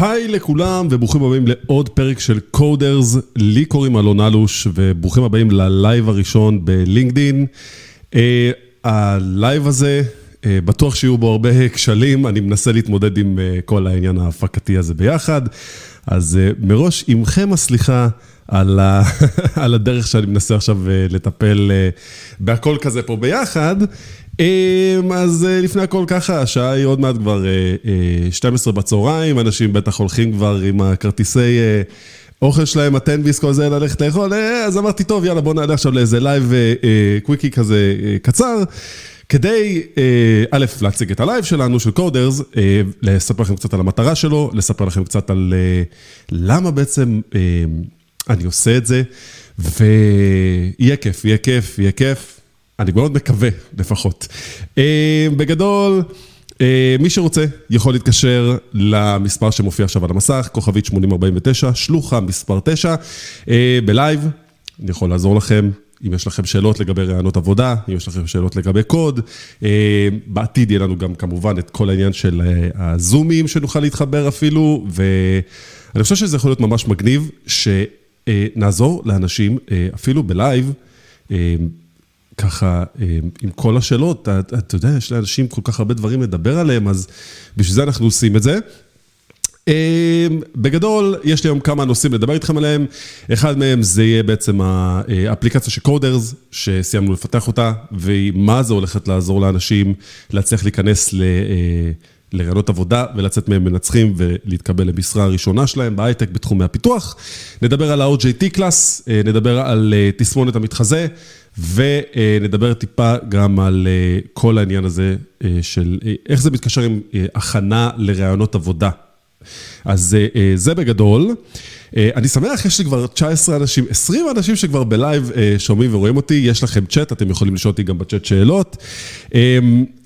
היי לכולם וברוכים הבאים לעוד פרק של קודרס, לי קוראים אלון אלוש וברוכים הבאים ללייב הראשון בלינקדין. הלייב הזה בטוח שיהיו בו הרבה כשלים, אני מנסה להתמודד עם כל העניין ההפקתי הזה ביחד, אז מראש עמכם הסליחה על הדרך שאני מנסה עכשיו לטפל בהכל כזה פה ביחד. אז לפני הכל ככה, השעה היא עוד מעט כבר 12 בצהריים, אנשים בטח הולכים כבר עם הכרטיסי אוכל שלהם, הטנביס, כל זה, ללכת לאכול, אז אמרתי טוב, יאללה בוא נעלה עכשיו לאיזה לייב קוויקי כזה קצר, כדי א' להציג את הלייב שלנו של קודרס, לספר לכם קצת על המטרה שלו, לספר לכם קצת על למה בעצם אני עושה את זה, ויהיה כיף, יהיה כיף, יהיה כיף. אני מאוד מקווה, לפחות. בגדול, מי שרוצה יכול להתקשר למספר שמופיע עכשיו על המסך, כוכבית 8049, שלוחה מספר 9, בלייב. אני יכול לעזור לכם, אם יש לכם שאלות לגבי רעיונות עבודה, אם יש לכם שאלות לגבי קוד. בעתיד יהיה לנו גם כמובן את כל העניין של הזומים שנוכל להתחבר אפילו, ואני חושב שזה יכול להיות ממש מגניב, שנעזור לאנשים אפילו בלייב, ככה, עם כל השאלות, אתה יודע, יש לאנשים כל כך הרבה דברים לדבר עליהם, אז בשביל זה אנחנו עושים את זה. בגדול, יש לי היום כמה נושאים לדבר איתכם עליהם. אחד מהם זה יהיה בעצם האפליקציה של קודרס, שסיימנו לפתח אותה, ומה זה הולכת לעזור לאנשים להצליח להיכנס לרעיונות עבודה ולצאת מהם מנצחים ולהתקבל למשרה הראשונה שלהם בהייטק בתחומי הפיתוח. נדבר על ה-OJT Class, נדבר על תסמונת המתחזה, ונדבר טיפה גם על כל העניין הזה של איך זה מתקשר עם הכנה לרעיונות עבודה. אז זה בגדול. אני שמח, יש לי כבר 19 אנשים, 20 אנשים שכבר בלייב שומעים ורואים אותי, יש לכם צ'אט, אתם יכולים לשאול אותי גם בצ'אט שאלות.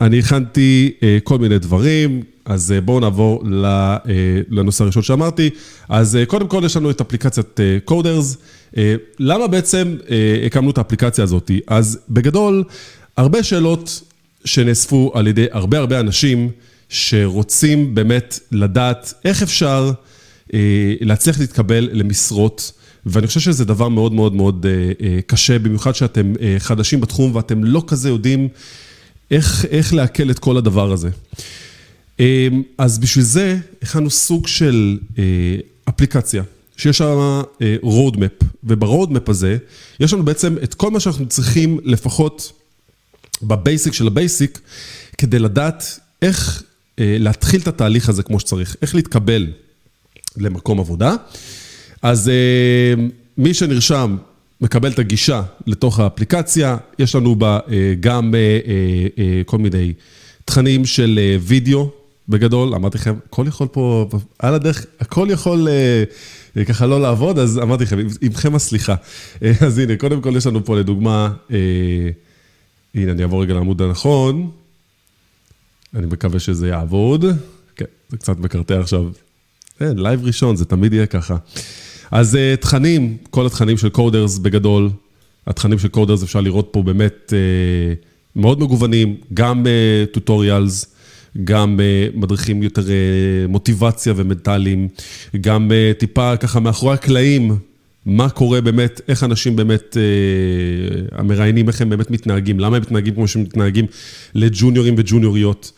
אני הכנתי כל מיני דברים, אז בואו נעבור לנושא הראשון שאמרתי. אז קודם כל יש לנו את אפליקציית קודרס. למה בעצם הקמנו את האפליקציה הזאת? אז בגדול, הרבה שאלות שנאספו על ידי הרבה אנשים, שרוצים באמת לדעת איך אפשר להצליח להתקבל למשרות, ואני חושב שזה דבר מאוד מאוד מאוד קשה, במיוחד שאתם חדשים בתחום, ואתם לא כזה יודעים איך להקל את כל הדבר הזה. אז בשביל זה, הכנו סוג של אפליקציה, שיש שם roadmap, וברודמפ הזה, יש לנו בעצם את כל מה שאנחנו צריכים, לפחות בבייסיק של הבייסיק, כדי לדעת איך להתחיל את התהליך הזה כמו שצריך, איך להתקבל למקום עבודה. אז מי שנרשם מקבל את הגישה לתוך האפליקציה, יש לנו בה גם כל מיני תכנים של וידאו בגדול, אמרתי לכם, הכל יכול פה, על הדרך, הכל יכול ככה לא לעבוד, אז אמרתי לכם, עמכם הסליחה. אז הנה, קודם כל יש לנו פה לדוגמה, הנה אני אעבור רגע לעמוד הנכון, אני מקווה שזה יעבוד. כן, זה קצת מקרטע עכשיו. לייב ראשון, זה תמיד יהיה ככה. אז תכנים, כל התכנים של קודרס בגדול, התכנים של קודרס אפשר לראות פה באמת מאוד מגוונים, גם טוטוריאלס, גם מדריכים יותר מוטיבציה ומנטליים, גם טיפה ככה מאחורי הקלעים, מה קורה באמת, איך אנשים באמת המראיינים, איך הם באמת מתנהגים, למה הם מתנהגים כמו שהם מתנהגים לג'וניורים וג'וניוריות.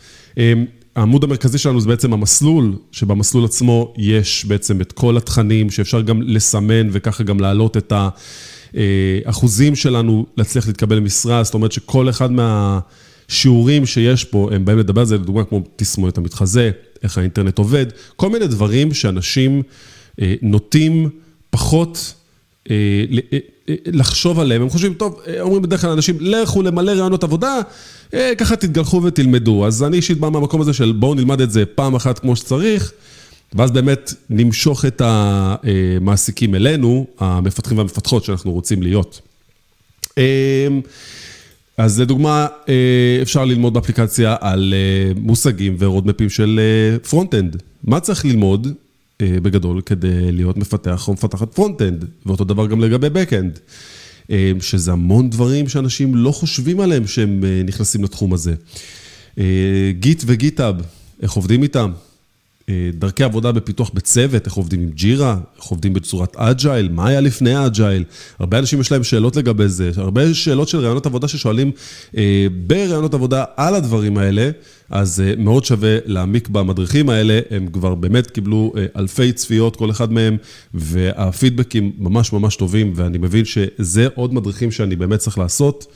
העמוד המרכזי שלנו זה בעצם המסלול, שבמסלול עצמו יש בעצם את כל התכנים, שאפשר גם לסמן וככה גם להעלות את האחוזים שלנו, להצליח להתקבל למשרה, זאת אומרת שכל אחד מהשיעורים שיש פה, הם באים לדבר על זה, לדוגמה כמו תסמונת המתחזה, איך האינטרנט עובד, כל מיני דברים שאנשים נוטים, פחות לחשוב עליהם. הם חושבים, טוב, אומרים בדרך כלל אנשים, לכו למלא רעיונות עבודה, ככה תתגלחו ותלמדו. אז אני אישית בא מהמקום הזה של בואו נלמד את זה פעם אחת כמו שצריך, ואז באמת נמשוך את המעסיקים אלינו, המפתחים והמפתחות שאנחנו רוצים להיות. אז לדוגמה, אפשר ללמוד באפליקציה על מושגים ורודמפים של פרונט-אנד. מה צריך ללמוד? בגדול, כדי להיות מפתח או מפתחת פרונט-אנד, ואותו דבר גם לגבי בק-אנד, שזה המון דברים שאנשים לא חושבים עליהם שהם נכנסים לתחום הזה. גיט וגיט-האב, איך עובדים איתם? דרכי עבודה בפיתוח בצוות, איך עובדים עם ג'ירה, איך עובדים בצורת אג'ייל, מה היה לפני האג'ייל, הרבה אנשים יש להם שאלות לגבי זה, הרבה שאלות של רעיונות עבודה ששואלים ברעיונות עבודה על הדברים האלה, אז מאוד שווה להעמיק במדריכים האלה, הם כבר באמת קיבלו אלפי צפיות, כל אחד מהם, והפידבקים ממש ממש טובים, ואני מבין שזה עוד מדריכים שאני באמת צריך לעשות.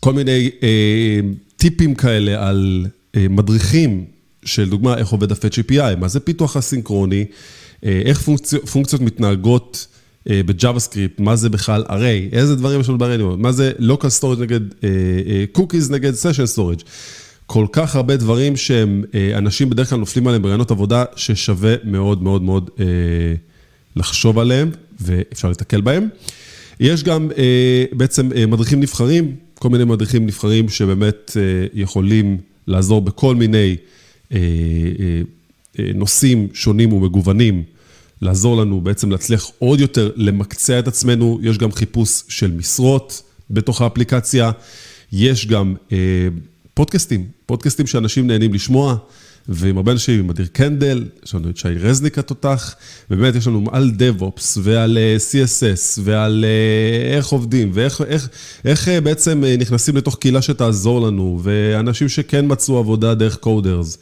כל מיני טיפים כאלה על מדריכים, של דוגמה, איך עובד דף GPI, מה זה פיתוח הסינכרוני, איך פונקציות מתנהגות ב-JavaScript, מה זה בכלל Array, איזה דברים יש לנו ב-Array, מה זה Local Storage נגד Cookies נגד Session Storage, כל כך הרבה דברים שהם אנשים בדרך כלל נופלים עליהם ברעיונות עבודה, ששווה מאוד מאוד מאוד לחשוב עליהם, ואפשר לתקל בהם. יש גם בעצם מדריכים נבחרים, כל מיני מדריכים נבחרים שבאמת יכולים לעזור בכל מיני נושאים שונים ומגוונים, לעזור לנו בעצם להצליח עוד יותר למקצע את עצמנו, יש גם חיפוש של משרות בתוך האפליקציה, יש גם פודקאסטים, פודקאסטים שאנשים נהנים לשמוע, ועם הרבה אנשים, עם אדיר קנדל, יש לנו את שי רזניק התותח, ובאמת יש לנו על DevOps ועל CSS ועל איך עובדים, ואיך בעצם נכנסים לתוך קהילה שתעזור לנו, ואנשים שכן מצאו עבודה דרך קודרס.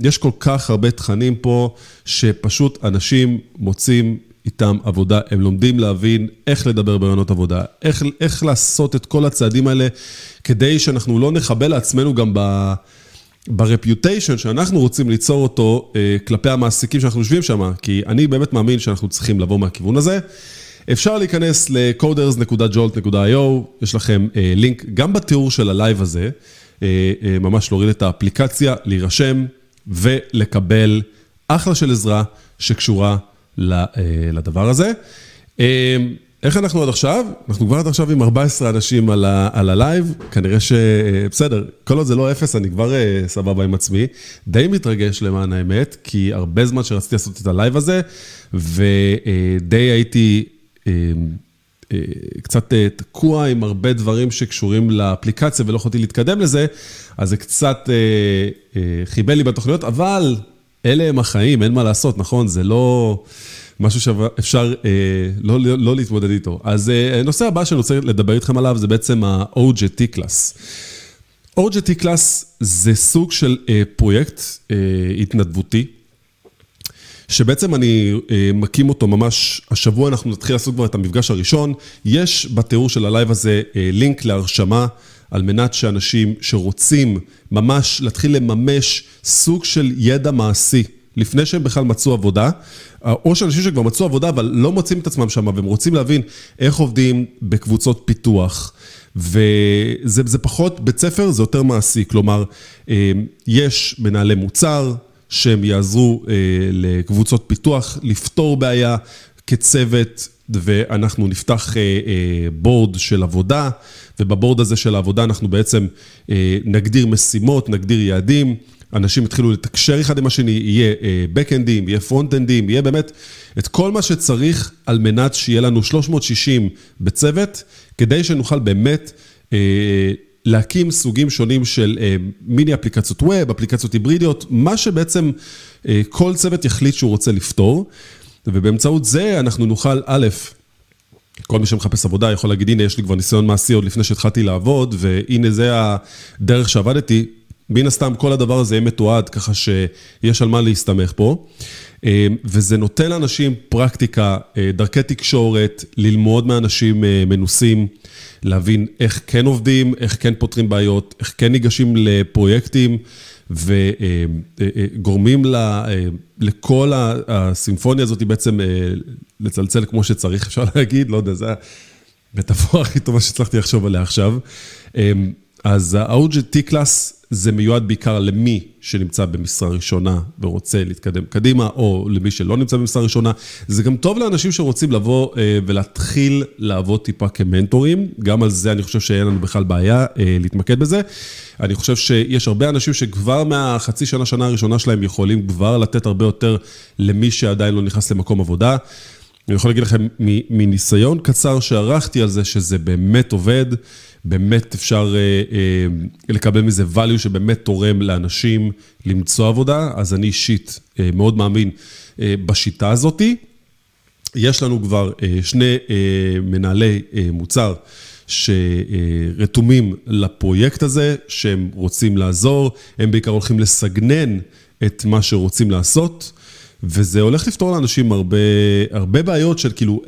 יש כל כך הרבה תכנים פה, שפשוט אנשים מוצאים איתם עבודה, הם לומדים להבין איך לדבר ברעיונות עבודה, איך לעשות את כל הצעדים האלה, כדי שאנחנו לא נחבל לעצמנו גם ברפיוטיישן שאנחנו רוצים ליצור אותו כלפי המעסיקים שאנחנו יושבים שם, כי אני באמת מאמין שאנחנו צריכים לבוא מהכיוון הזה. אפשר להיכנס ל-coders.jolt.io, יש לכם לינק גם בתיאור של הלייב הזה, ממש להוריד את האפליקציה, להירשם ולקבל אחלה של עזרה שקשורה לדבר הזה. איך אנחנו עד עכשיו? אנחנו כבר עד עכשיו עם 14 אנשים על הלייב, כנראה שבסדר, כל עוד זה לא אפס, אני כבר סבבה עם עצמי, די מתרגש למען האמת, כי הרבה זמן שרציתי לעשות את הלייב הזה, ודי הייתי קצת תקוע עם הרבה דברים שקשורים לאפליקציה, ולא יכולתי להתקדם לזה, אז זה קצת חיבל לי בתוכניות, אבל אלה הם החיים, אין מה לעשות, נכון? זה לא משהו שאפשר לא להתמודד איתו. אז הנושא הבא שאני רוצה לדבר איתכם עליו, זה בעצם ה-OJT Class. OJT Class זה סוג של פרויקט התנדבותי, שבעצם אני מקים אותו ממש, השבוע אנחנו נתחיל לעשות כבר את המפגש הראשון, יש בתיאור של הלייב הזה לינק להרשמה, על מנת שאנשים שרוצים ממש להתחיל לממש סוג של ידע מעשי, לפני שהם בכלל מצאו עבודה, או שאנשים שכבר מצאו עבודה, אבל לא מוצאים את עצמם שם, והם רוצים להבין איך עובדים בקבוצות פיתוח, וזה פחות בית ספר, זה יותר מעשי, כלומר, יש מנהלי מוצר, שהם יעזרו לקבוצות פיתוח, לפתור בעיה כצוות, ואנחנו נפתח בורד של עבודה, ובבורד הזה של העבודה אנחנו בעצם נגדיר משימות, נגדיר יעדים, אנשים התחילו לתקשר אחד עם השני, יהיה back-endים, יהיה front-endים, יהיה באמת את כל מה שצריך על מנת שיהיה לנו 360 בצוות, כדי שנוכל באמת להקים סוגים שונים של מיני אפליקציות ווב, אפליקציות היברידיות, מה שבעצם כל צוות יחליט שהוא רוצה לפתור, ובאמצעות זה אנחנו נוכל א', כל מי שמחפש עבודה יכול להגיד, הנה יש לי כבר ניסיון מעשי עוד לפני שהתחלתי לעבוד, והנה זה הדרך שעבדתי, בין הסתם כל הדבר הזה יהיה מתועד, ככה שיש על מה להסתמך פה, וזה נותן לאנשים פרקטיקה, דרכי תקשורת, ללמוד מאנשים מנוסים, להבין איך כן עובדים, איך כן פותרים בעיות, איך כן ניגשים לפרויקטים, וגורמים לכל הסימפוניה הזאת בעצם לצלצל כמו שצריך, אפשר להגיד, לא יודע, זה המטאפורה הכי טובה שהצלחתי לחשוב עליה עכשיו. אז ה-OJT Class זה מיועד בעיקר למי שנמצא במשרה ראשונה ורוצה להתקדם קדימה, או למי שלא נמצא במשרה ראשונה. זה גם טוב לאנשים שרוצים לבוא ולהתחיל לעבוד טיפה כמנטורים. גם על זה אני חושב שאין לנו בכלל בעיה להתמקד בזה. אני חושב שיש הרבה אנשים שכבר מהחצי שנה הראשונה שלהם יכולים כבר לתת הרבה יותר למי שעדיין לא נכנס למקום עבודה. אני יכול להגיד לכם מניסיון קצר שערכתי על זה, שזה באמת עובד, באמת אפשר לקבל מזה value שבאמת תורם לאנשים למצוא עבודה, אז אני אישית מאוד מאמין בשיטה הזאת. יש לנו כבר שני מנהלי מוצר שרתומים לפרויקט הזה, שהם רוצים לעזור, הם בעיקר הולכים לסגנן את מה שרוצים לעשות, וזה הולך לפתור לאנשים הרבה בעיות של כאילו,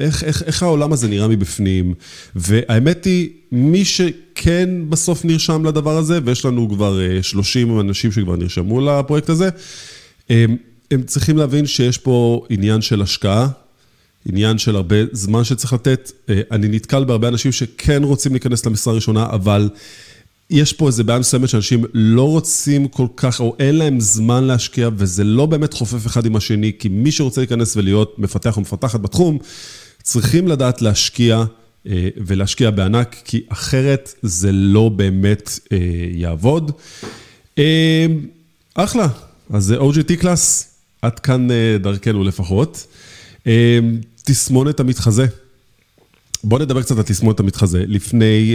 איך העולם הזה נראה מבפנים, והאמת היא, מי שכן בסוף נרשם לדבר הזה, ויש לנו כבר 30 אנשים שכבר נרשמו לפרויקט הזה, הם צריכים להבין שיש פה עניין של השקעה, עניין של הרבה זמן שצריך לתת. אני נתקל בהרבה אנשים שכן רוצים להיכנס למשרה הראשונה, אבל יש פה איזה בעיה מסוימת שאנשים לא רוצים כל כך, או אין להם זמן להשקיע, וזה לא באמת חופף אחד עם השני, כי מי שרוצה להיכנס ולהיות מפתח או מפתחת בתחום, צריכים לדעת להשקיע, ולהשקיע בענק, כי אחרת זה לא באמת יעבוד. אחלה, אז זה OJT Class, עד כאן דרכנו לפחות. תסמונת המתחזה. בואו נדבר קצת על תסמונת המתחזה. לפני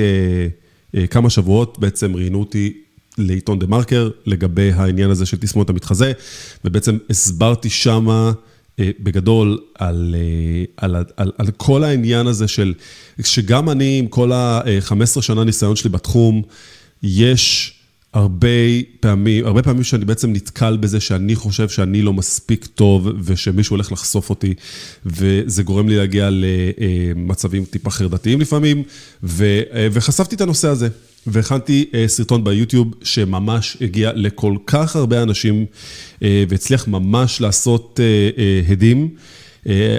כמה שבועות בעצם ראיינו אותי לעיתון דה מרקר לגבי העניין הזה של תסמונת המתחזה, ובעצם הסברתי שמה בגדול על כל העניין הזה של, שגם אני עם כל ה-15 שנה ניסיון שלי בתחום, יש הרבה פעמים שאני בעצם נתקל בזה שאני חושב שאני לא מספיק טוב ושמישהו הולך לחשוף אותי, וזה גורם לי להגיע למצבים טיפה חרדתיים לפעמים, וחשפתי את הנושא הזה, והכנתי סרטון ביוטיוב שממש הגיע לכל כך הרבה אנשים, והצליח ממש לעשות הדים,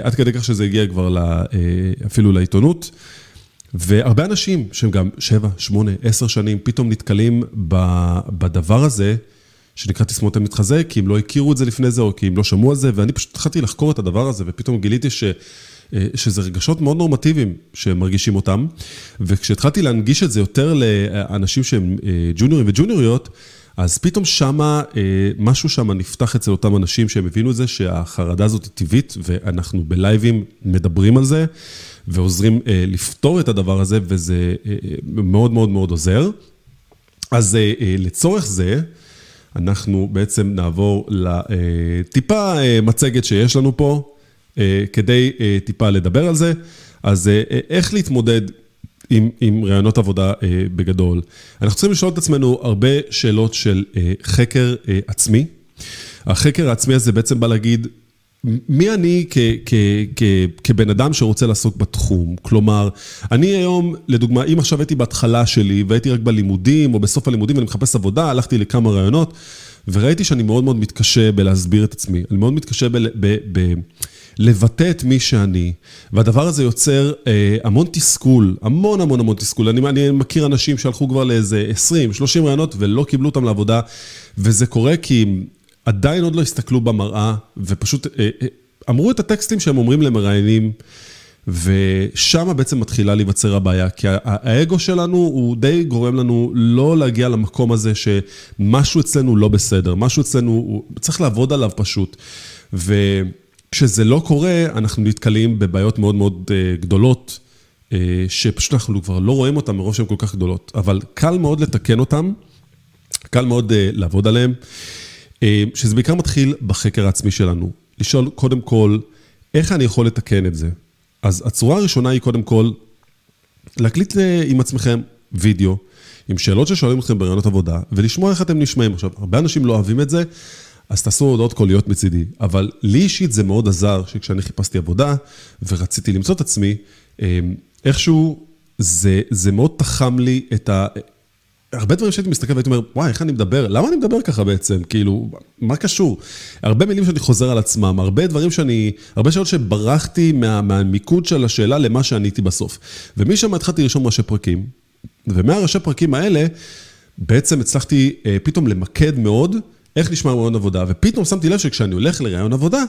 עד כדי כך שזה הגיע כבר אפילו לעיתונות, והרבה אנשים שהם גם 7, 8, 10 שנים פתאום נתקלים בדבר הזה, שנקרא תסמונת המתחזה, כי הם לא הכירו את זה לפני זה, או כי הם לא שמעו על זה, ואני פשוט התחלתי לחקור את הדבר הזה, ופתאום גיליתי שזה רגשות מאוד נורמטיביים שמרגישים אותם, וכשהתחלתי להנגיש את זה יותר לאנשים שהם ג'וניורים וג'וניוריות, אז פתאום שמה, משהו שמה נפתח אצל אותם אנשים שהם הבינו את זה, שהחרדה הזאת היא טבעית, ואנחנו בלייבים מדברים על זה, ועוזרים לפתור את הדבר הזה, וזה מאוד מאוד מאוד עוזר. אז לצורך זה, אנחנו בעצם נעבור לטיפה מצגת שיש לנו פה, כדי טיפה לדבר על זה. אז איך להתמודד עם רעיונות עבודה בגדול? אנחנו צריכים לשאול את עצמנו הרבה שאלות של חקר עצמי. החקר העצמי הזה בעצם בא להגיד, מי אני כבן אדם שרוצה לעסוק בתחום? כלומר, אני היום, לדוגמה, אם עכשיו הייתי בהתחלה שלי, והייתי רק בלימודים, או בסוף הלימודים, ואני מחפש עבודה, הלכתי לכמה רעיונות, וראיתי שאני מאוד מאוד מתקשה בלהסביר את עצמי. אני מאוד מתקשה לבטא את מי שאני, והדבר הזה יוצר המון תסכול, המון המון המון תסכול. אני מכיר אנשים שהלכו כבר לאיזה 20, 30 רעיונות, ולא קיבלו אותם לעבודה, וזה קורה כי עדיין עוד לא הסתכלו במראה, ופשוט אמרו את הטקסטים שהם אומרים למראיינים, ושם בעצם מתחילה להיווצר הבעיה, כי האגו שלנו הוא די גורם לנו לא להגיע למקום הזה, שמשהו אצלנו לא בסדר, משהו אצלנו, צריך לעבוד עליו פשוט, וכשזה לא קורה, אנחנו נתקלים בבעיות מאוד מאוד גדולות, שפשוט אנחנו כבר לא רואים אותן מרוב שהן כל כך גדולות, אבל קל מאוד לתקן אותן, קל מאוד לעבוד עליהן, שזה בעיקר מתחיל בחקר העצמי שלנו. לשאול קודם כל, איך אני יכול לתקן את זה? אז הצורה הראשונה היא קודם כל, להקליט עם עצמכם וידאו, עם שאלות ששואלים אתכם ברעיונות עבודה, ולשמוע איך אתם נשמעים. עכשיו, הרבה אנשים לא אוהבים את זה, אז תעשו הודעות קוליות מצידי. אבל לי אישית זה מאוד עזר, שכשאני חיפשתי עבודה, ורציתי למצוא את עצמי, איכשהו זה מאוד תחם לי את הרבה דברים שהייתי מסתכל והייתי אומר, וואי, איך אני מדבר? למה אני מדבר ככה בעצם? כאילו, מה קשור? הרבה מילים שאני חוזר על עצמם, הרבה שאלות שברחתי מהמיקוד של השאלה למה שעניתי בסוף. ומשם התחלתי לרשום ראשי פרקים, ומהראשי פרקים האלה, בעצם הצלחתי פתאום למקד מאוד איך נשמע רעיון עבודה, ופתאום שמתי לב שכשאני הולך לרעיון עבודה,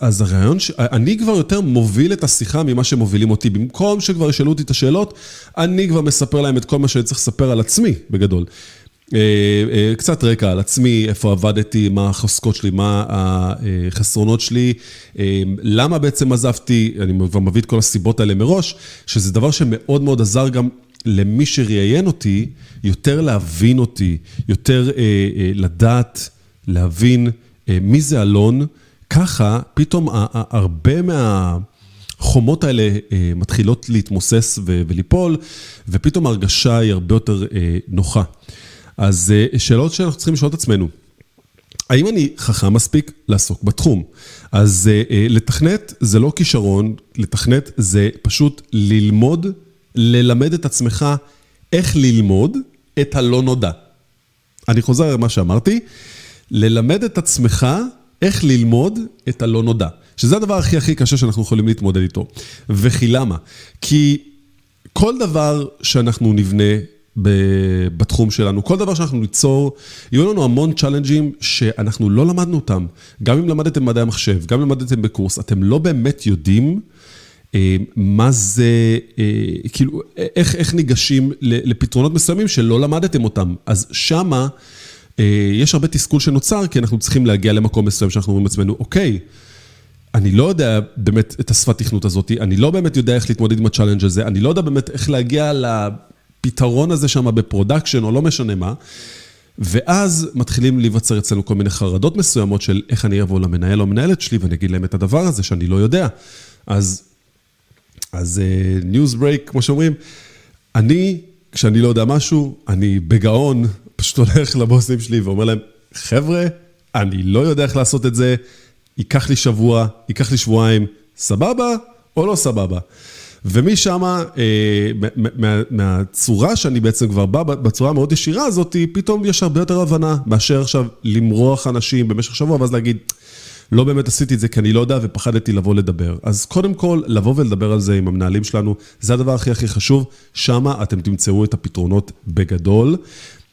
אז הרעיון, אני כבר יותר מוביל את השיחה ממה שמובילים אותי. במקום שכבר ישאלו אותי את השאלות, אני כבר מספר להם את כל מה שאני צריך לספר על עצמי, בגדול. קצת רקע על עצמי, איפה עבדתי, מה החוזקות שלי, מה החסרונות שלי, למה בעצם עזבתי, אני כבר מביא את כל הסיבות האלה מראש, שזה דבר שמאוד מאוד עזר גם למי שראיין אותי, יותר להבין אותי, יותר לדעת, להבין מי זה אלון, ככה פתאום הרבה מהחומות האלה מתחילות להתמוסס וליפול, ופתאום ההרגשה היא הרבה יותר נוחה. אז שאלות שאנחנו צריכים לשאול את עצמנו, האם אני חכם מספיק לעסוק בתחום? אז לתכנת זה לא כישרון, לתכנת זה פשוט ללמוד, ללמד את עצמך איך ללמוד את הלא נודע. אני חוזר למה שאמרתי, ללמד את עצמך איך ללמוד את הלא נודע, שזה הדבר הכי הכי קשה שאנחנו יכולים להתמודד איתו. וכי למה? כי כל דבר שאנחנו נבנה בתחום שלנו, כל דבר שאנחנו ניצור, יהיו לנו המון צ'לנג'ים שאנחנו לא למדנו אותם. גם אם למדתם מדעי המחשב, גם אם למדתם בקורס, אתם לא באמת יודעים מה זה, כאילו, איך ניגשים לפתרונות מסוימים שלא למדתם אותם. אז שמה יש הרבה תסכול שנוצר, כי אנחנו צריכים להגיע למקום מסוים שאנחנו אומרים לעצמנו, אוקיי, אני לא יודע באמת את השפת תכנות הזאת, אני לא באמת יודע איך להתמודד עם הצ'לנג' הזה, אני לא יודע באמת איך להגיע לפתרון הזה שם בפרודקשן, או לא משנה מה, ואז מתחילים להיווצר אצלנו כל מיני חרדות מסוימות של איך אני אבוא למנהל או מנהלת שלי, ואני אגיד להם את הדבר הזה שאני לא יודע. אז ניוז ברייק, כמו שאומרים, כשאני לא יודע משהו, אני בגאון, פשוט הולך לבוסים שלי ואומר להם, חבר'ה, אני לא יודע איך לעשות את זה, ייקח לי שבוע, ייקח לי שבועיים, סבבה או לא סבבה. ומשם, מהצורה שאני בעצם כבר בא, בצורה המאוד ישירה הזאת, פתאום יש הרבה יותר הבנה, מאשר עכשיו למרוח אנשים במשך שבוע, ואז להגיד, לא באמת עשיתי את זה כי אני לא יודע, ופחדתי לבוא לדבר. אז קודם כל, לבוא ולדבר על זה עם המנהלים שלנו, זה הדבר הכי הכי חשוב, שם אתם תמצאו את הפתרונות בגדול,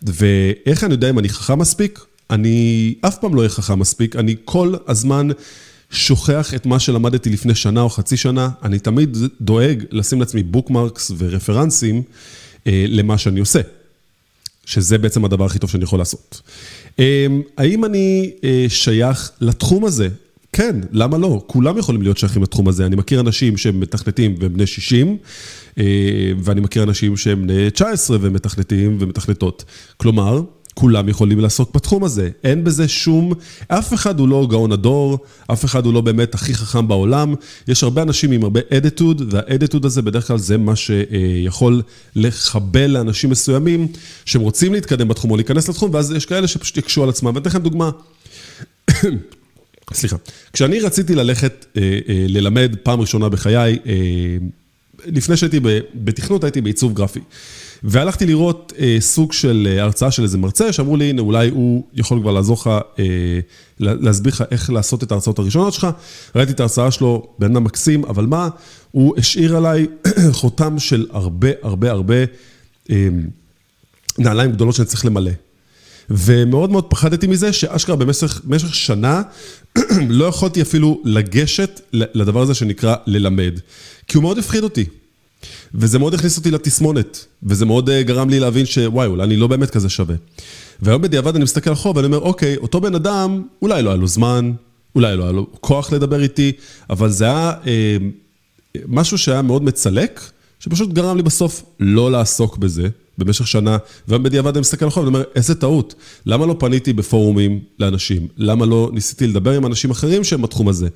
ואיך אני יודע אם אני חכם מספיק? אני אף פעם לא אהיה חכם מספיק, אני כל הזמן שוכח את מה שלמדתי לפני שנה או חצי שנה, אני תמיד דואג לשים לעצמי בוקמרקס ורפרנסים למה שאני עושה, שזה בעצם הדבר הכי טוב שאני יכול לעשות. האם אני שייך לתחום הזה? כן, למה לא? כולם יכולים להיות שייכים לתחום הזה. אני מכיר אנשים שהם מתכנתים והם בני 60, ואני מכיר אנשים שהם בני 19 והם מתכנתים ומתכנתות. כלומר, כולם יכולים לעסוק בתחום הזה. אין בזה שום, אף אחד הוא לא גאון הדור, אף אחד הוא לא באמת הכי חכם בעולם. יש הרבה אנשים עם הרבה attitude, והattitude הזה בדרך כלל זה מה שיכול לחבל לאנשים מסוימים, שהם רוצים להתקדם בתחום או להיכנס לתחום, ואז יש כאלה שפשוט יקשו על עצמם. ואני אתן לכם דוגמה. סליחה, כשאני רציתי ללכת ללמד פעם ראשונה בחיי, לפני שהייתי בתכנות, הייתי בעיצוב גרפי. והלכתי לראות סוג של הרצאה של איזה מרצה, שאמרו לי, הנה, אולי הוא יכול כבר לעזור לך, להסביר לך איך לעשות את ההרצאות הראשונות שלך. ראיתי את ההרצאה שלו, בן אדם מקסים, אבל מה? הוא השאיר עליי חותם של הרבה נעליים גדולות שאני צריך למלא. ומאוד מאוד פחדתי מזה, שאשכרה במשך שנה, לא יכולתי אפילו לגשת לדבר הזה שנקרא ללמד. כי הוא מאוד הפחיד אותי. וזה מאוד הכניס אותי לתסמונת, וזה מאוד גרם לי להבין שוואי, אולי אני לא באמת כזה שווה. והיום בדיעבד אני מסתכל אחורה ואני אומר, אוקיי, אותו בן אדם, אולי לא היה לו זמן, אולי לא היה לו כוח לדבר איתי, אבל זה היה משהו שהיה מאוד מצלק, שפשוט גרם לי בסוף לא לעסוק בזה, במשך שנה, והיום בדיעבד אני מסתכל אחורה ואני אומר, איזה טעות, למה לא פניתי בפורומים לאנשים? למה לא ניסיתי לדבר עם אנשים אחרים שהם בתחום הזה?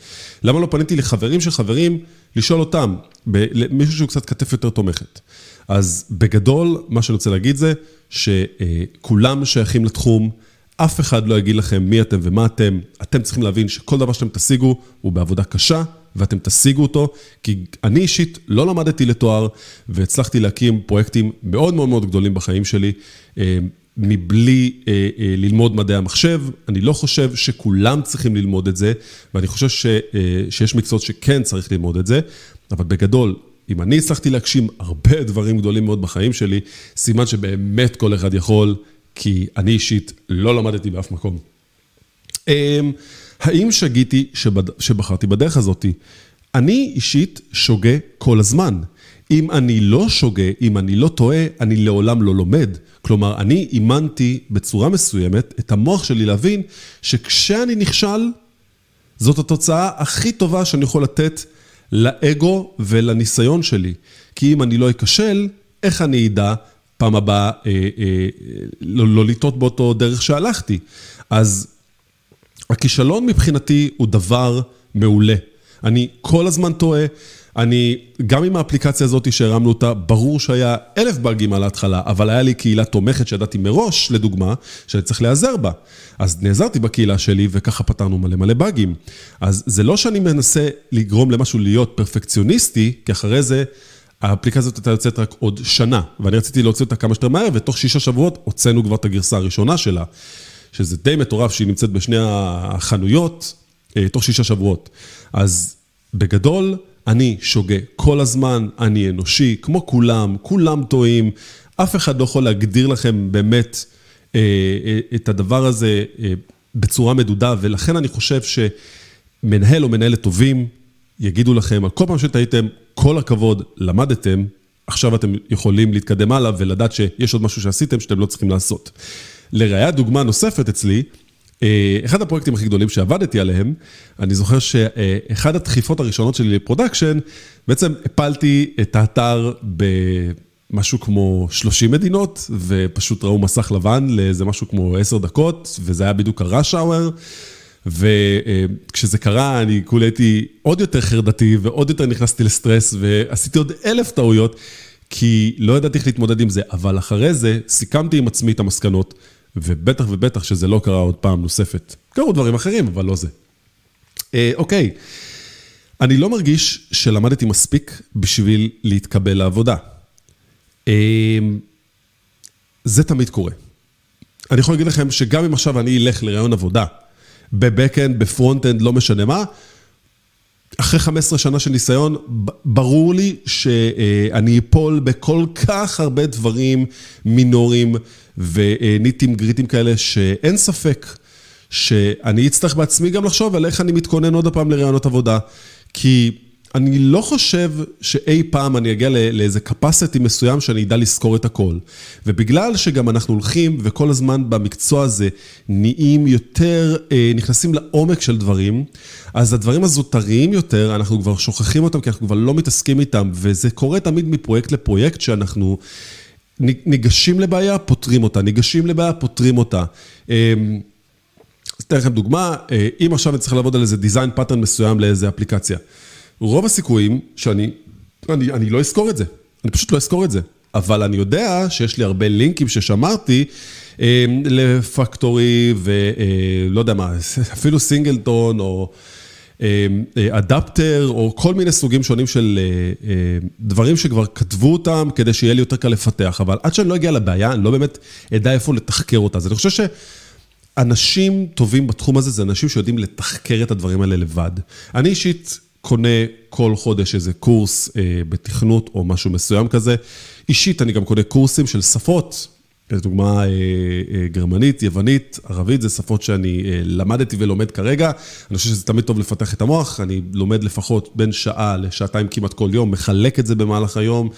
למה לא פניתי לחברים של חברים, לשאול אותם, מישהו שהוא קצת כתף יותר תומכת? אז בגדול, מה שאני רוצה להגיד זה, שכולם שייכים לתחום, אף אחד לא יגיד לכם מי אתם ומה אתם, אתם צריכים להבין שכל דבר שאתם תשיגו, הוא בעבודה קשה, ואתם תשיגו אותו, כי אני אישית לא למדתי לתואר, והצלחתי להקים פרויקטים מאוד מאוד מאוד גדולים בחיים שלי, מבלי ללמוד מדעי המחשב. אני לא חושב שכולם צריכים ללמוד את זה, ואני חושב שיש מקצועות שכן צריך ללמוד את זה, אבל בגדול, אם אני הצלחתי להגשים הרבה דברים גדולים מאוד בחיים שלי, סימן שבאמת כל אחד יכול, כי אני אישית לא למדתי באף מקום. האם שגיתי שבחרתי בדרך הזאת? אני אישית שוגה כל הזמן. אם אני לא שוגה, אם אני לא טועה, אני לעולם לא לומד. כלומר, אני אימנתי בצורה מסוימת את המוח שלי להבין שכשאני נכשל, זאת התוצאה הכי טובה שאני יכול לתת לאגו ולניסיון שלי. כי אם אני לא אקשל, איך אני אדע פעם הבאה לא לטעות באותו דרך שהלכתי? אז הכישלון מבחינתי הוא דבר מעולה. אני כל הזמן טועה, אני, גם עם האפליקציה הזאת שהרמנו אותה, ברור שהיה 1,000 באגים על ההתחלה, אבל היה לי קהילה תומכת שידעתי מראש, לדוגמה, שאני צריך להיעזר בה. אז נעזרתי בקהילה שלי, וככה פתרנו מלא מלא באגים. אז זה לא שאני מנסה לגרום למשהו להיות פרפקציוניסטי, כי אחרי זה, האפליקציה הזאת הייתה יוצאת רק עוד שנה, ואני רציתי להוציא אותה כמה שתר מהר, ותוך 6 שבועות הוצאנו כבר את הגרסה הראשונה שלה, שזה די מטורף שהיא נמצאת בשני החנויות, תוך 6 שבועות. אז בגדול, אני שוגה כל הזמן, אני אנושי, כמו כולם, כולם טועים, אף אחד לא יכול להגדיר לכם באמת את הדבר הזה בצורה מדודה, ולכן אני חושב שמנהל או מנהלת טובים יגידו לכם, על כל פעם שתהייתם, כל הכבוד, למדתם, עכשיו אתם יכולים להתקדם הלאה ולדעת שיש עוד משהו שעשיתם שאתם לא צריכים לעשות. לראיה דוגמה נוספת אצלי, אחד הפרויקטים הכי גדולים שעבדתי עליהם, אני זוכר שאחד הדחיפות הראשונות שלי לפרודקשן, בעצם הפלתי את האתר במשהו כמו 30 מדינות, ופשוט ראו מסך לבן לאיזה משהו כמו 10 דקות, וזה היה בדיוק הראש אאואר, וכשזה קרה אני כולי הייתי עוד יותר חרדתי, ועוד יותר נכנסתי לסטרס, ועשיתי עוד 1,000 טעויות, כי לא ידעתי איך להתמודד עם זה, אבל אחרי זה סיכמתי עם עצמי את המסקנות, ובטח ובטח שזה לא קרה עוד פעם נוספת. קרו דברים אחרים, אבל לא זה. אוקיי, אני לא מרגיש שלמדתי מספיק בשביל להתקבל לעבודה. זה תמיד קורה. אני יכול להגיד לכם שגם אם עכשיו אני אלך לרעיון עבודה, בבקאנד, בפרונטאנד, לא משנה מה, אחרי 15 שנה של ניסיון, ברור לי שאני אפול בכל כך הרבה דברים מינוריים וניטים גריטים כאלה, שאין ספק שאני אצטרך בעצמי גם לחשוב על איך אני מתכונן עוד הפעם לרעיונות עבודה, כי אני לא חושב שאי פעם אני אגיע לאיזה capacity מסוים שאני אדע לזכור את הכל. ובגלל שגם אנחנו הולכים וכל הזמן במקצוע הזה נהיים יותר, נכנסים לעומק של דברים, אז הדברים הזוטריים יותר, אנחנו כבר שוכחים אותם כי אנחנו כבר לא מתעסקים איתם, וזה קורה תמיד מפרויקט לפרויקט שאנחנו ניגשים לבעיה, פותרים אותה, ניגשים לבעיה, פותרים אותה. אתן לכם דוגמה, אם עכשיו אני צריך לעבוד על איזה דיזיין פאטרן מסוים לאיזה אפליקציה, רוב הסיכויים שאני לא אזכור את זה. אני פשוט לא אזכור את זה. אבל אני יודע שיש לי הרבה לינקים ששמרתי לפקטורי ולא יודע מה, אפילו סינגלטון או אדפטר או כל מיני סוגים שונים של דברים שכבר כתבו אותם כדי שיהיה לי יותר קל לפתח. אבל עד שאני לא אגיע לבעיה, אני לא באמת אדע איפה לתחקר אותה. אז אני חושב ש... אנשים טובים בתחום הזה זה אנשים שיודעים לתחקר את הדברים האלה לבד. אני אישית... קונה כל חודש איזה קורס בתכנות או משהו מסוים כזה. אישית אני גם קונה קורסים של שפות, לדוגמה גרמנית, יוונית, ערבית, זה שפות שאני למדתי ולומד כרגע. אני חושב שזה תמיד טוב לפתח את המוח, אני לומד לפחות בין שעה לשעתיים כמעט כל יום, מחלק את זה במהלך היום.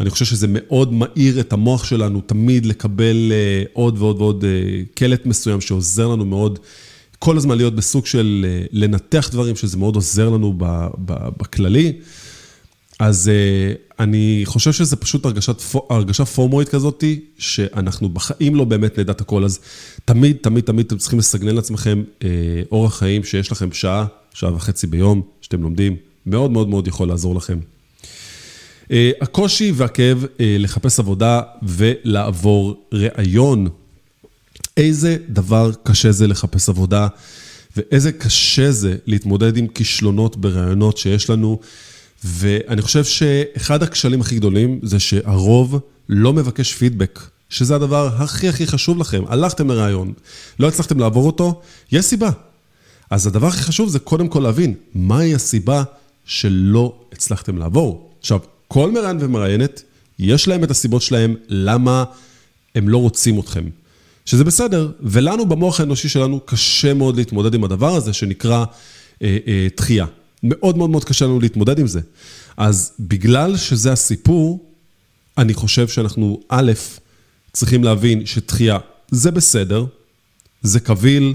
אני חושב שזה מאוד מאיר את המוח שלנו, תמיד לקבל עוד ועוד ועוד קלט מסוים שעוזר לנו מאוד כל הזמן להיות בסוג של לנתח דברים, שזה מאוד עוזר לנו בכללי. אז אני חושב שזה פשוט הרגשה פורמואית כזאת, שאנחנו בחיים לא באמת נדע את הכל, אז תמיד, תמיד, תמיד אתם צריכים לסגנן לעצמכם אורח חיים, שיש לכם שעה, שעה וחצי ביום, שאתם לומדים, מאוד מאוד מאוד יכול לעזור לכם. הקושי והכאב לחפש עבודה ולעבור רעיון, איזה דבר קשה זה לחפש עבודה, ואיזה קשה זה להתמודד עם כישלונות ברעיונות שיש לנו, ואני חושב שאחד הכשלים הכי גדולים זה שהרוב לא מבקש פידבק, שזה הדבר הכי הכי חשוב לכם. הלכתם לרעיון, לא הצלחתם לעבור אותו, יש סיבה. אז הדבר הכי חשוב זה קודם כל להבין, מהי הסיבה שלא הצלחתם לעבור. עכשיו, כל מראיין ומראיינת, יש להם את הסיבות שלהם, למה הם לא רוצים אתכם. שזה בסדר, ולנו במוח האנושי שלנו קשה מאוד להתמודד עם הדבר הזה שנקרא דחייה. מאוד מאוד מאוד קשה לנו להתמודד עם זה. אז בגלל שזה הסיפור, אני חושב שאנחנו א', צריכים להבין שדחייה זה בסדר, זה קביל,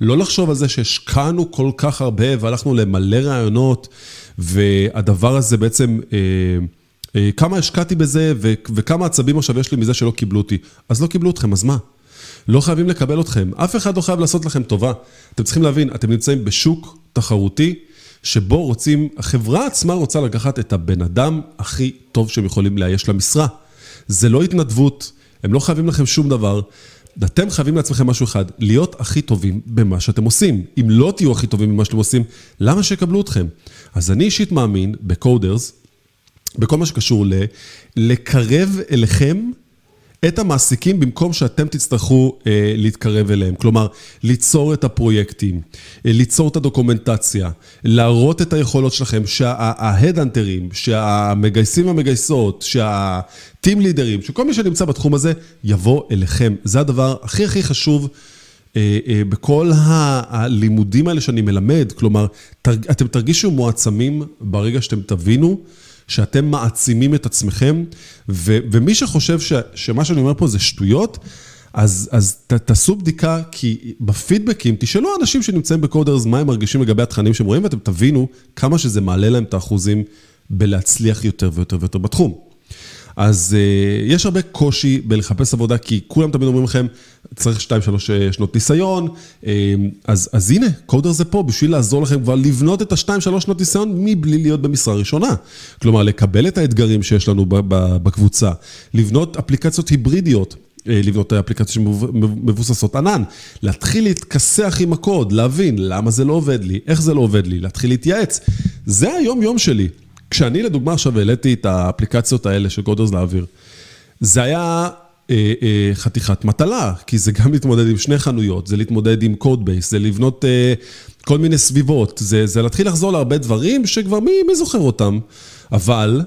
לא לחשוב על זה שהשקענו כל כך הרבה והלכנו למלא רעיונות, והדבר הזה בעצם, כמה השקעתי בזה וכמה עצבים עכשיו יש לי מזה שלא קיבלו אותי. אז לא קיבלו אתכם, אז מה? לא חייבים לקבל אתכם, אף אחד לא חייב לעשות לכם טובה. אתם צריכים להבין, אתם נמצאים בשוק תחרותי, שבו רוצים, החברה עצמה רוצה לקחת את הבן אדם הכי טוב שהם יכולים לאייש למשרה. זה לא התנדבות, הם לא חייבים לכם שום דבר, אתם חייבים לעצמכם משהו אחד, להיות הכי טובים במה שאתם עושים. אם לא תהיו הכי טובים במה שאתם עושים, למה שיקבלו אתכם? אז אני אישית מאמין בקודרס, בכל מה שקשור לקרב אליכם את המעסיקים במקום שאתם תצטרכו להתקרב אליהם. כלומר, ליצור את הפרויקטים, ליצור את הדוקומנטציה, להראות את היכולות שלכם, שההדנטרים, שהמגייסים והמגייסות, שהטים לידרים, שכל מי שנמצא בתחום הזה יבוא אליכם. זה הדבר הכי הכי חשוב בכל הלימודים האלה שאני מלמד. כלומר, אתם תרגישו מועצמים ברגע שאתם תבינו, שאתם מעצימים את עצמכם, ומי שחושב שמה שאני אומר פה זה שטויות, אז תעשו בדיקה, כי בפידבקים תשאלו אנשים שנמצאים בקודרס, מה הם מרגישים לגבי התכנים שהם רואים, ואתם תבינו כמה שזה מעלה להם את האחוזים, בלהצליח יותר ויותר ויותר בתחום. אז יש הרבה קושי בלחפש עבודה, כי כולם תמיד אומרים לכם, צריך 2-3 שנות ניסיון, אז הנה, קודר זה פה, בשביל לעזור לכם כבר לבנות את ה-2-3 שנות ניסיון, מבלי להיות במשרה ראשונה. כלומר, לקבל את האתגרים שיש לנו בקבוצה, לבנות אפליקציות היברידיות, לבנות אפליקציות שמבוססות ענן, להתחיל להתכסח עם הקוד, להבין למה זה לא עובד לי, איך זה לא עובד לי, להתחיל להתייעץ. זה היום-יום שלי. כשאני לדוגמה עכשיו העליתי את האפליקציות האלה של קודרס לאוויר, זה היה חתיכת מטלה, כי זה גם להתמודד עם שני חנויות, זה להתמודד עם קוד בייס, זה לבנות כל מיני סביבות, זה להתחיל לחזור להרבה דברים שכבר מי זוכר אותם, אבל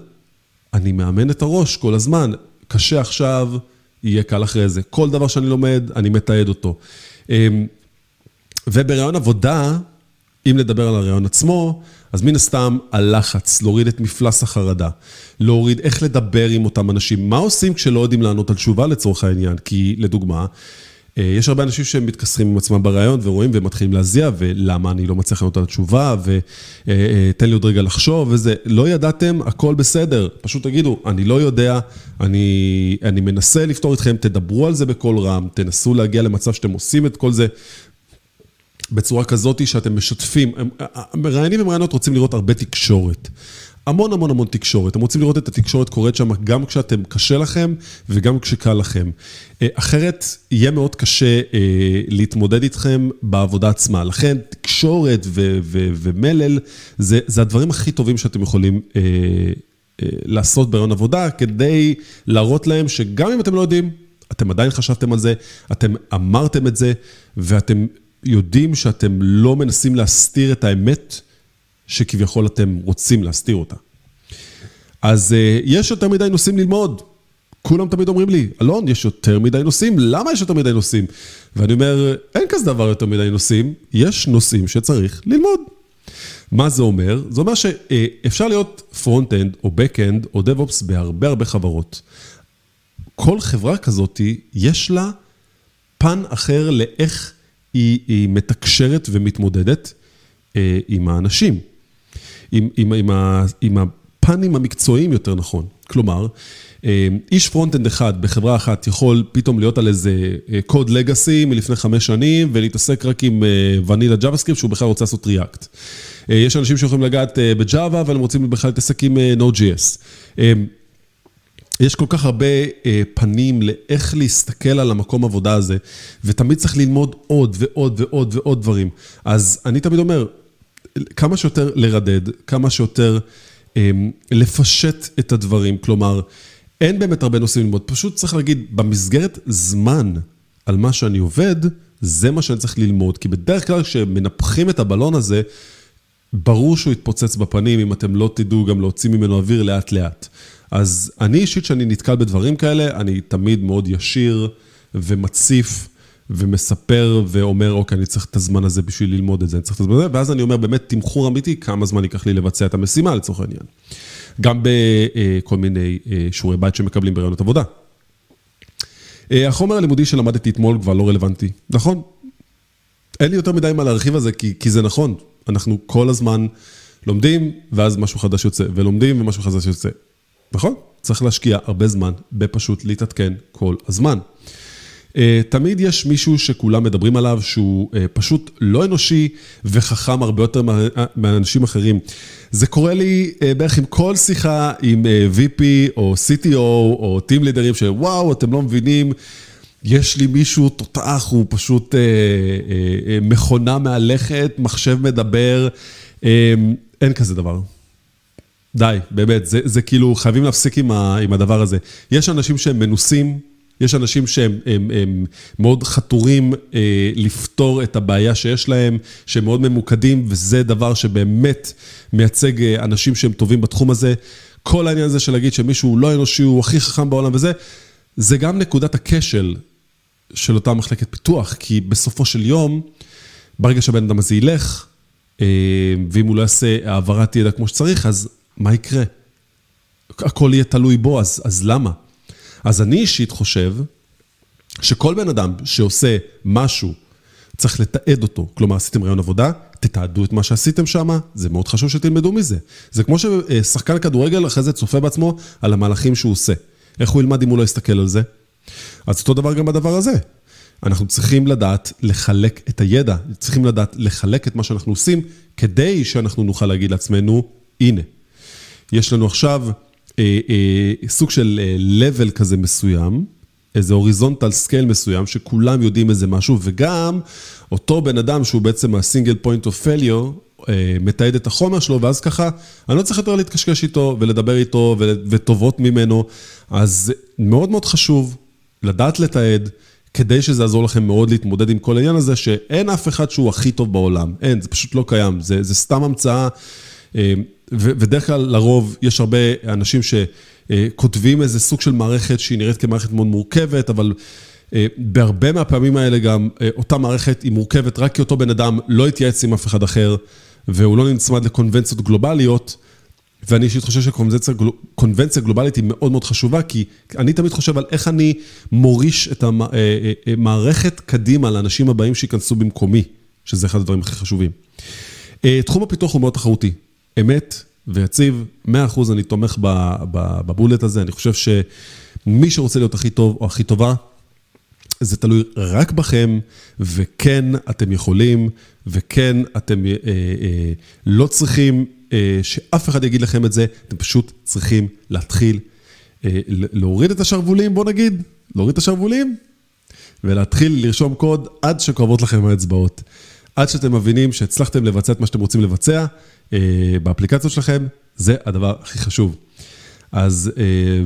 אני מאמן את הראש כל הזמן, קשה עכשיו, יהיה קל אחרי זה, כל דבר שאני לומד, אני מתעד אותו. וברעיון עבודה, אם לדבר על הרעיון עצמו, אז מן הסתם הלחץ, להוריד את מפלס החרדה, להוריד איך לדבר עם אותם אנשים, מה עושים כשלא יודעים לענות על תשובה לצורך העניין, כי לדוגמה, יש הרבה אנשים שמתכסחים עם עצמם ברעיון ורואים ומתחילים להזיע, ולמה אני לא מצליח לענות על התשובה, ותן לי עוד רגע לחשוב וזה, לא ידעתם, הכל בסדר, פשוט תגידו, אני לא יודע, אני מנסה לפתור אתכם, תדברו על זה בכל רם, תנסו להגיע למצב שאתם עושים את כל זה, בצורה כזאת שאתם משתפים, מראיינים ומראיינות רוצים לראות הרבה תקשורת, המון המון המון תקשורת, הם רוצים לראות את התקשורת קורית שם גם כשאתם קשה לכם וגם כשקל לכם, אחרת יהיה מאוד קשה להתמודד איתכם בעבודה עצמה, לכן תקשורת ומלל זה הדברים הכי טובים שאתם יכולים לעשות ברעיון עבודה, כדי להראות להם שגם אם אתם לא יודעים, אתם עדיין חשבתם על זה, אתם אמרתם את זה ואתם יודעים שאתם לא מנסים להסתיר את האמת, שכביכול אתם רוצים להסתיר אותה. אז יש יותר מדי נושאים ללמוד. כולם תמיד אומרים לי, אלון, יש יותר מדי נושאים, למה יש יותר מדי נושאים? ואני אומר, אין כזה דבר יותר מדי נושאים, יש נושאים שצריך ללמוד. מה זה אומר? זה אומר שאפשר להיות פרונט-אנד או בק-אנד או דב-אופס בהרבה הרבה חברות. כל חברה כזאת יש לה פן אחר לאיך היא מתקשרת ומתמודדת עם האנשים, עם הפנים המקצועיים יותר נכון. כלומר, איש פרונט-אנד אחד בחברה אחת יכול פתאום להיות על איזה קוד לגאסי מלפני 5 שנים, ולהתעסק רק עם ונילה ג'אווה סקריפט, שהוא בכלל רוצה לעשות ריאקט. יש אנשים שיכולים לגעת בג'אווה, אבל הם רוצים בכלל להתעסק עם Node.js. יש כל כך הרבה פנים לאיך להסתכל על המקום עבודה הזה, ותמיד צריך ללמוד עוד ועוד ועוד ועוד דברים. אז אני תמיד אומר, כמה שיותר לרדד, כמה שיותר לפשט את הדברים, כלומר, אין באמת הרבה נושאים ללמוד, פשוט צריך להגיד, במסגרת זמן על מה שאני עובד, זה מה שאני צריך ללמוד, כי בדרך כלל כשמנפחים את הבלון הזה, ברור שהוא יתפוצץ בפנים, אם אתם לא תדעו גם להוציא ממנו אוויר לאט לאט. אז אני אישית שאני נתקל בדברים כאלה, אני תמיד מאוד ישיר ומציף ומספר ואומר, אוקיי, אני צריך את הזמן הזה בשביל ללמוד את זה, אני צריך את הזמן הזה, ואז אני אומר, באמת, תמחור אמיתי, כמה זמן ייקח לי לבצע את המשימה, לצורך העניין. גם בכל מיני שיעורי בית שמקבלים בראיונות עבודה. החומר הלימודי שלמדתי אתמול כבר לא רלוונטי, נכון? אין לי יותר מדי מה להרחיב על זה, כי זה נכון. אנחנו כל הזמן לומדים, ואז משהו חדש יוצא, ולומדים ומשהו חדש יוצא. נכון? צריך להשקיע הרבה זמן בפשוט להתעדכן כל הזמן. תמיד יש מישהו שכולם מדברים עליו, שהוא פשוט לא אנושי וחכם הרבה יותר מאנשים אחרים. זה קורה לי בערך עם כל שיחה, עם VP או CTO או טים לידרים, שוואו, אתם לא מבינים, יש לי מישהו תותח, הוא פשוט מכונה מהלכת, מחשב מדבר, אין כזה דבר. די, באמת, זה כאילו, חייבים להפסיק עם הדבר הזה. יש אנשים שהם מנוסים, יש אנשים שהם מאוד חתורים לפתור את הבעיה שיש להם, שהם מאוד ממוקדים, וזה דבר שבאמת מייצג אנשים שהם טובים בתחום הזה. כל העניין הזה של להגיד שמישהו לא אנושי, הוא הכי חכם בעולם וזה, זה גם נקודת הכשל של אותה מחלקת פיתוח, כי בסופו של יום, ברגע שהבן אדם הזה ילך, ואם הוא לא יעשה העברת ידע כמו שצריך, אז מה יקרה? הכל יהיה תלוי בו, אז למה? אז אני אישית חושב שכל בן אדם שעושה משהו, צריך לתעד אותו. כלומר, עשיתם רעיון עבודה, תתעדו את מה שעשיתם שם, זה מאוד חשוב שתלמדו מזה. זה כמו ששחקן כדורגל אחרי זה צופה בעצמו על המהלכים שהוא עושה. איך הוא ילמד אם הוא לא יסתכל על זה? אז אותו דבר גם בדבר הזה. אנחנו צריכים לדעת לחלק את הידע, צריכים לדעת לחלק את מה שאנחנו עושים, כדי שאנחנו נוכל להגיד לעצמנו, הנה, יש לנו עכשיו סוג של level כזה מסוים, איזה הוריזונטל סקייל מסוים, שכולם יודעים איזה משהו, וגם אותו בן אדם שהוא בעצם הסינגל פוינט אוף פליור, מתעד את החומר שלו, ואז ככה, אני לא צריך יותר להתקשקש איתו, ולדבר איתו, וטובות ממנו, אז מאוד מאוד חשוב לדעת לתעד, כדי שזה יעזור לכם מאוד להתמודד עם כל העניין הזה, שאין אף אחד שהוא הכי טוב בעולם, אין, זה פשוט לא קיים, זה סתם המצאה, ודרך כלל לרוב יש הרבה אנשים שכותבים איזה סוג של מערכת שהיא נראית כמערכת מאוד מורכבת, אבל בהרבה מהפעמים האלה גם אותה מערכת היא מורכבת רק כי אותו בן אדם לא התייעץ עם אף אחד אחר, והוא לא נצמד לקונבנציות גלובליות, ואני אישית חושב שקונבנציה גלובלית היא מאוד מאוד חשובה, כי אני תמיד חושב על איך אני מוריש את המערכת קדימה לאנשים הבאים שיכנסו במקומי, שזה אחד הדברים הכי חשובים. תחום הפיתוח הוא מאוד תחרותי. אמת ויציב, 100% אני תומך בבולט הזה, אני חושב שמי שרוצה להיות הכי טוב או הכי טובה, זה תלוי רק בכם, וכן אתם יכולים, וכן אתם לא צריכים שאף אחד יגיד לכם את זה, אתם פשוט צריכים להתחיל להוריד את השרבולים, בוא נגיד, להוריד את השרבולים, ולהתחיל לרשום קוד עד שכואבות לכם האצבעות. עד שאתם מבינים שהצלחתם לבצע את מה שאתם רוצים לבצע, באפליקציות שלכם, זה הדבר הכי חשוב. אז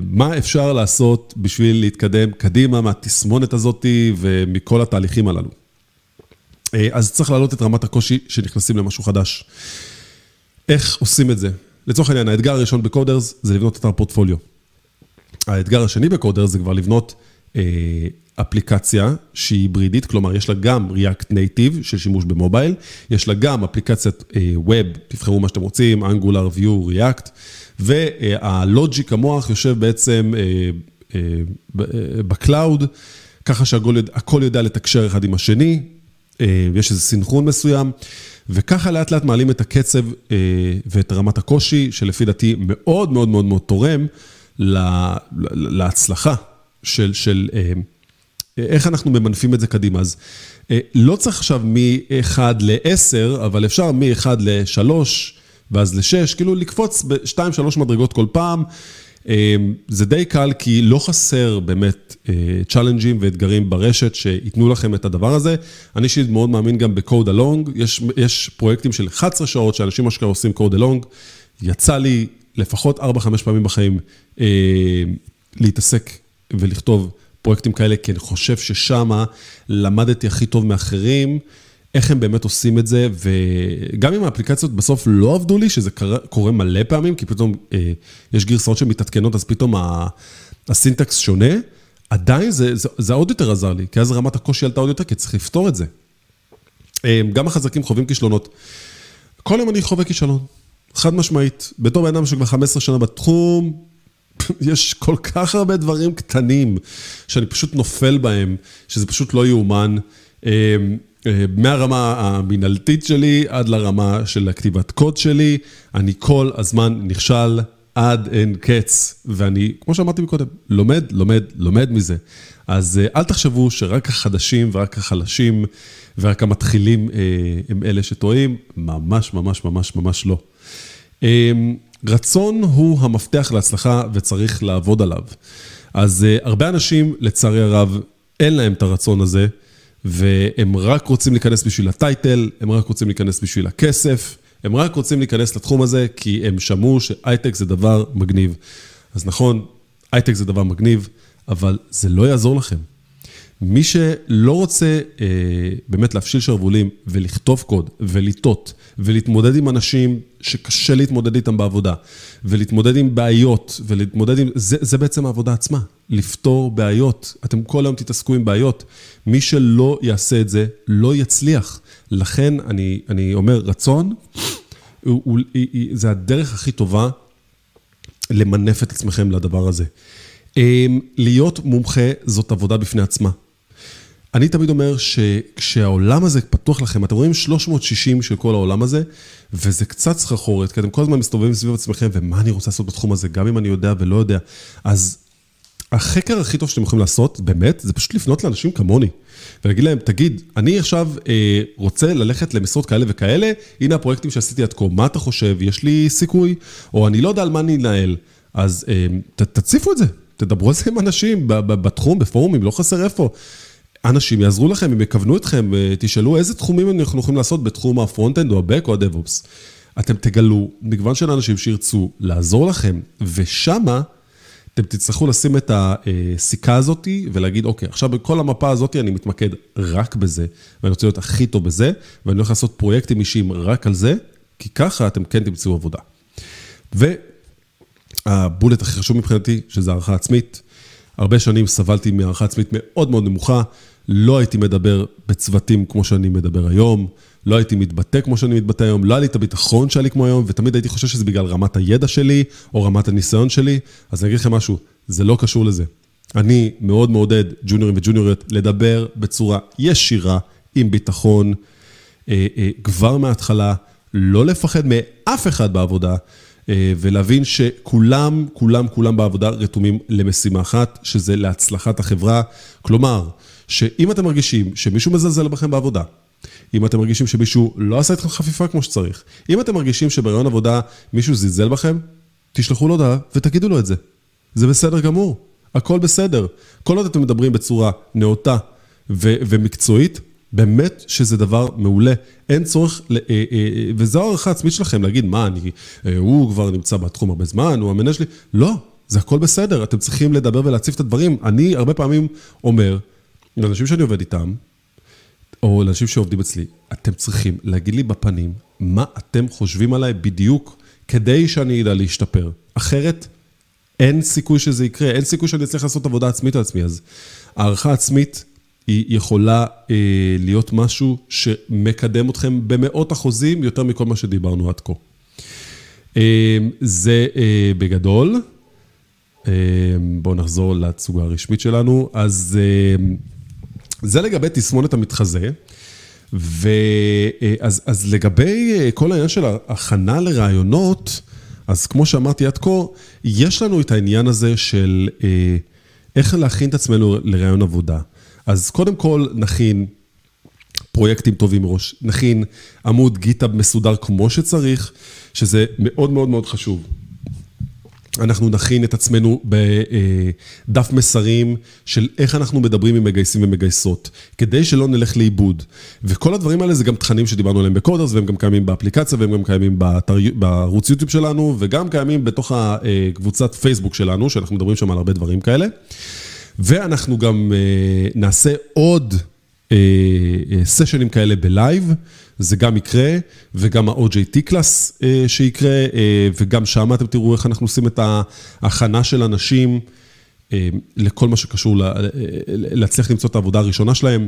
מה אפשר לעשות בשביל להתקדם קדימה מהתסמונת הזאת ומכל התהליכים הללו? אז צריך להעלות את רמת הקושי שנכנסים למשהו חדש. איך עושים את זה? לצורך העניין, האתגר הראשון בקודרס זה לבנות את הפורטפוליו. האתגר השני בקודרס זה כבר לבנות אפליקציה שהיא היברידית, כלומר יש לה גם React Native של שימוש במובייל, יש לה גם אפליקציית ווב, תבחרו מה שאתם רוצים, Angular, Vue, React, והלוג'יק המוח יושב בעצם בקלאוד, ככה שהכל יודע לתקשר אחד עם השני, יש איזה סינכרון מסוים, וככה לאט לאט מעלים את הקצב ואת רמת הקושי, שלפי דעתי מאוד מאוד מאוד מאוד תורם להצלחה של איך אנחנו ממנפים את זה קדימה. אז לא צריך עכשיו מ-1 ל-10, אבל אפשר מ-1 ל-3 ואז ל-6, כאילו לקפוץ ב-2-3 מדרגות כל פעם, זה די קל, כי לא חסר באמת צ'לנג'ים ואתגרים ברשת שיתנו לכם את הדבר הזה. אני שיד מאוד מאמין גם בקוד אלונג, יש פרויקטים של 11 שעות שאנשים אשכרה עושים קוד אלונג, יצא לי לפחות 4-5 פעמים בחיים להתעסק ולכתוב פרויקטים כאלה, כי אני חושב ששמה למדתי הכי טוב מאחרים, איך הם באמת עושים את זה, וגם אם האפליקציות בסוף לא עבדו לי, שזה קורה מלא פעמים, כי פתאום יש גרסאות שמתעדכנות, אז פתאום הסינטקס שונה, עדיין זה עוד יותר עזר לי, כי אז רמת הקושי עלתה עוד יותר, כי צריך לפתור את זה. גם החזקים חווים כישלונות. כל יום אני חווה כישלון, חד משמעית. בתור אדם שכבר 15 שנה בתחום, יש כל כך הרבה דברים קטנים, שאני פשוט נופל בהם, שזה פשוט לא יאומן. מהרמה המנהלתית שלי, עד לרמה של הכתיבת קוד שלי, אני כל הזמן נכשל עד אין קץ, ואני, כמו שאמרתי מקודם, לומד מזה. אז אל תחשבו שרק החדשים ורק החלשים ורק המתחילים הם אלה שטועים, ממש ממש ממש ממש לא. רצון הוא המפתח להצלחה וצריך לעבוד עליו. אז הרבה אנשים לצערי הרב אין להם את הרצון הזה, והם רק רוצים להיכנס בשביל הטייטל, הם רק רוצים להיכנס בשביל הכסף, הם רק רוצים להיכנס לתחום הזה, כי הם שמעו שהייטק זה דבר מגניב. אז נכון, הייטק זה דבר מגניב, אבל זה לא יעזור לכם. מי שלא רוצה באמת להפשיל שרבולים ולכתוב קוד ולטות ולהתמודד עם אנשים שקשה להתמודד איתם בעבודה ולהתמודד עם בעיות ולהתמודד עם... זה בעצם העבודה עצמה, לפתור בעיות. אתם כל היום תתעסקו עם בעיות. מי שלא יעשה את זה לא יצליח. לכן אני אומר רצון, זה הדרך הכי טובה למנף את עצמכם לדבר הזה. להיות מומחה זאת עבודה בפני עצמה. אני תמיד אומר שכשהעולם הזה פתוח לכם, אתם רואים 360 של כל העולם הזה, וזה קצת סחרחורת, כי אתם כל הזמן מסתובבים סביב עצמכם, ומה אני רוצה לעשות בתחום הזה, גם אם אני יודע ולא יודע. אז החקר הכי טוב שאתם יכולים לעשות, באמת, זה פשוט לפנות לאנשים כמוני, ולהגיד להם, תגיד, אני עכשיו רוצה ללכת למשרות כאלה וכאלה, הנה הפרויקטים שעשיתי עד כה, מה אתה חושב, יש לי סיכוי, או אני לא יודע על מה אני נעל, אז תציפו את זה, תדברו על זה עם אנשים בתחום, בפורומים, לא חסר איפה. אנשים יעזרו לכם, הם יכוונו אתכם, תשאלו איזה תחומים אנחנו יכולים לעשות בתחום הפרונט-אנד או הבק או הדב-אופס. אתם תגלו מגוון של אנשים שירצו לעזור לכם, ושמה אתם תצטרכו לשים את הסיכה הזאת ולהגיד, אוקיי, עכשיו בכל המפה הזאת אני מתמקד רק בזה, ואני רוצה להיות הכי טוב בזה, ואני הולך לעשות פרויקטים אישיים רק על זה, כי ככה אתם כן תמצאו עבודה. הבולט הכי חשוב מבחינתי, שזה הערכה עצמית. הרבה שנים סבלתי מהערכה עצמית מאוד מאוד נמוכה. לא הייתי מדבר בצוותים כמו שאני מדבר היום. לא הייתי מתבטא כמו שאני מתבטא היום. לא היה לי את הביטחון שהיה לי כמו היום, ותמיד הייתי חושב שזה בגלל רמת הידע שלי, או רמת הניסיון שלי. אז אני אגיד לכם משהו, זה לא קשור לזה. אני מאוד מעודד ג'וניורים וג'וניוריות לדבר בצורה ישירה, עם ביטחון, כבר מההתחלה, לא לפחד מאף אחד בעבודה, ולהבין שכולם, כולם, כולם בעבודה רתומים למשימה אחת, שזה להצלחת החברה. כלומר, שאם אתם מרגישים שמישהו מזלזל בכם בעבודה, אם אתם מרגישים שמישהו לא עשה אתכם חפיפה כמו שצריך, אם אתם מרגישים שבריאיון עבודה מישהו זלזל בכם, תשלחו לו הודעה ותגידו לו את זה. זה בסדר גמור, הכל בסדר. כל עוד אתם מדברים בצורה נאותה ומקצועית, באמת שזה דבר מעולה, אין צורך, וזו הערכה עצמית שלכם, להגיד מה, הוא כבר נמצא בתחום הרבה זמן, הוא המנהל שלי, לא, זה הכל בסדר, אתם צריכים לדבר ולהציף את הדברים. אני הרבה פעמים אומר, לאנשים שאני עובד איתם, או לאנשים שעובדים אצלי, אתם צריכים להגיד לי בפנים, מה אתם חושבים עליי בדיוק, כדי שאני אדע להשתפר, אחרת אין סיכוי שזה יקרה, אין סיכוי שאני אצליח לעשות עבודה עצמית על עצמי. אז הערכה עצמית, היא יכולה להיות משהו שמקדם אתכם ב100% יותר מכל מה שדיברנו עד כה. זה בגדול. בואו נחזור לצוגה הרשמית שלנו. אז זה לגבי תסמונת המתחזה. אז לגבי כל העניין של ההכנה לרעיונות, אז כמו שאמרתי עד כה, יש לנו את העניין הזה של איך להכין את עצמנו לרעיון עבודה. אז קודם כל נכין פרויקטים טובים מראש, נכין עמוד גיטאב מסודר כמו שצריך, שזה מאוד מאוד מאוד חשוב. אנחנו נכין את עצמנו בדף מסרים של איך אנחנו מדברים עם מגייסים ומגייסות, כדי שלא נלך לאיבוד. וכל הדברים האלה זה גם תכנים שדיברנו עליהם בקודרס, והם גם קיימים באפליקציה, והם גם קיימים בערוץ יוטיוב שלנו, וגם קיימים בתוך הקבוצת פייסבוק שלנו, שאנחנו מדברים שם על הרבה דברים כאלה. ואנחנו גם נעשה עוד סשנים כאלה בלייב, זה גם יקרה, וגם ה-OJT Class שיקרה, וגם שם אתם תראו איך אנחנו עושים את ההכנה של אנשים לכל מה שקשור להצליח למצוא את העבודה הראשונה שלהם.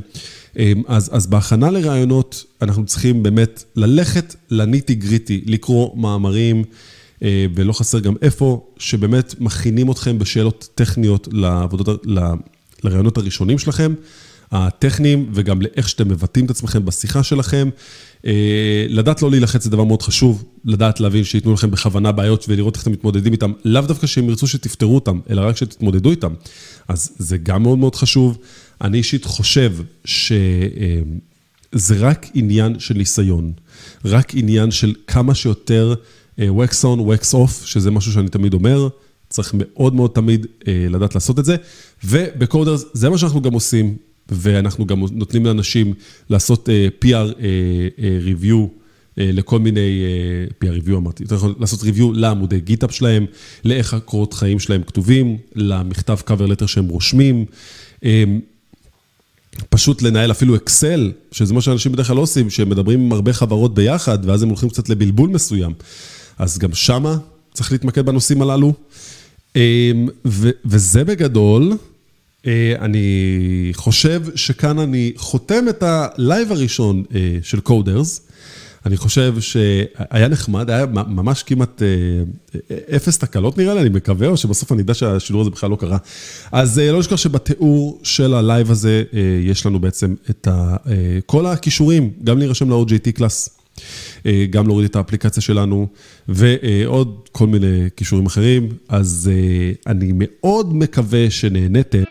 אז בהכנה לרעיונות, אנחנו צריכים באמת ללכת לניטי גריטי, לקרוא מאמרים, ולא חסר גם איפה, שבאמת מכינים אתכם בשאלות טכניות לרעיונות הראשונים שלכם, הטכניים, וגם לאיך שאתם מבטאים את עצמכם בשיחה שלכם. לדעת לא להילחץ זה דבר מאוד חשוב, לדעת להבין שיתנו לכם בכוונה בעיות ולראות איך אתם מתמודדים איתם, לאו דווקא שהם ירצו שתפתרו אותם, אלא רק שתתמודדו איתם. אז זה גם מאוד מאוד חשוב. אני אישית חושב שזה רק עניין של ניסיון, רק עניין של כמה שיותר wax on, wax off, שזה משהו שאני תמיד אומר, צריך מאוד מאוד תמיד לדעת לעשות את זה, ובקודרס זה מה שאנחנו גם עושים, ואנחנו גם נותנים לאנשים לעשות PR review לכל מיני, PR review אמרתי, לעשות review לעמודי גיטאפ שלהם, לאיך הקורות חיים שלהם כתובים, למכתב cover letter שהם רושמים, פשוט לנהל אפילו אקסל, שזה מה שאנשים בדרך כלל עושים, שהם מדברים עם הרבה חברות ביחד, ואז הם הולכים קצת לבלבול מסוים. אז גם שמה צריך להתמקד בנושאים הללו. וזה בגדול, אני חושב שכאן אני חותם את הלייב הראשון של קודרס. אני חושב שהיה נחמד, היה ממש כמעט 0 תקלות נראה לי, אני מקווה, או שבסוף אני יודע שהשידור הזה בכלל לא קרה. אז לא לשכח שבתיאור של הלייב הזה יש לנו בעצם את כל הכישורים, גם להירשם ל-OJT Class, גם להוריד את האפליקציה שלנו, ועוד כל מיני כישורים אחרים. אז אני מאוד מקווה שנהניתם.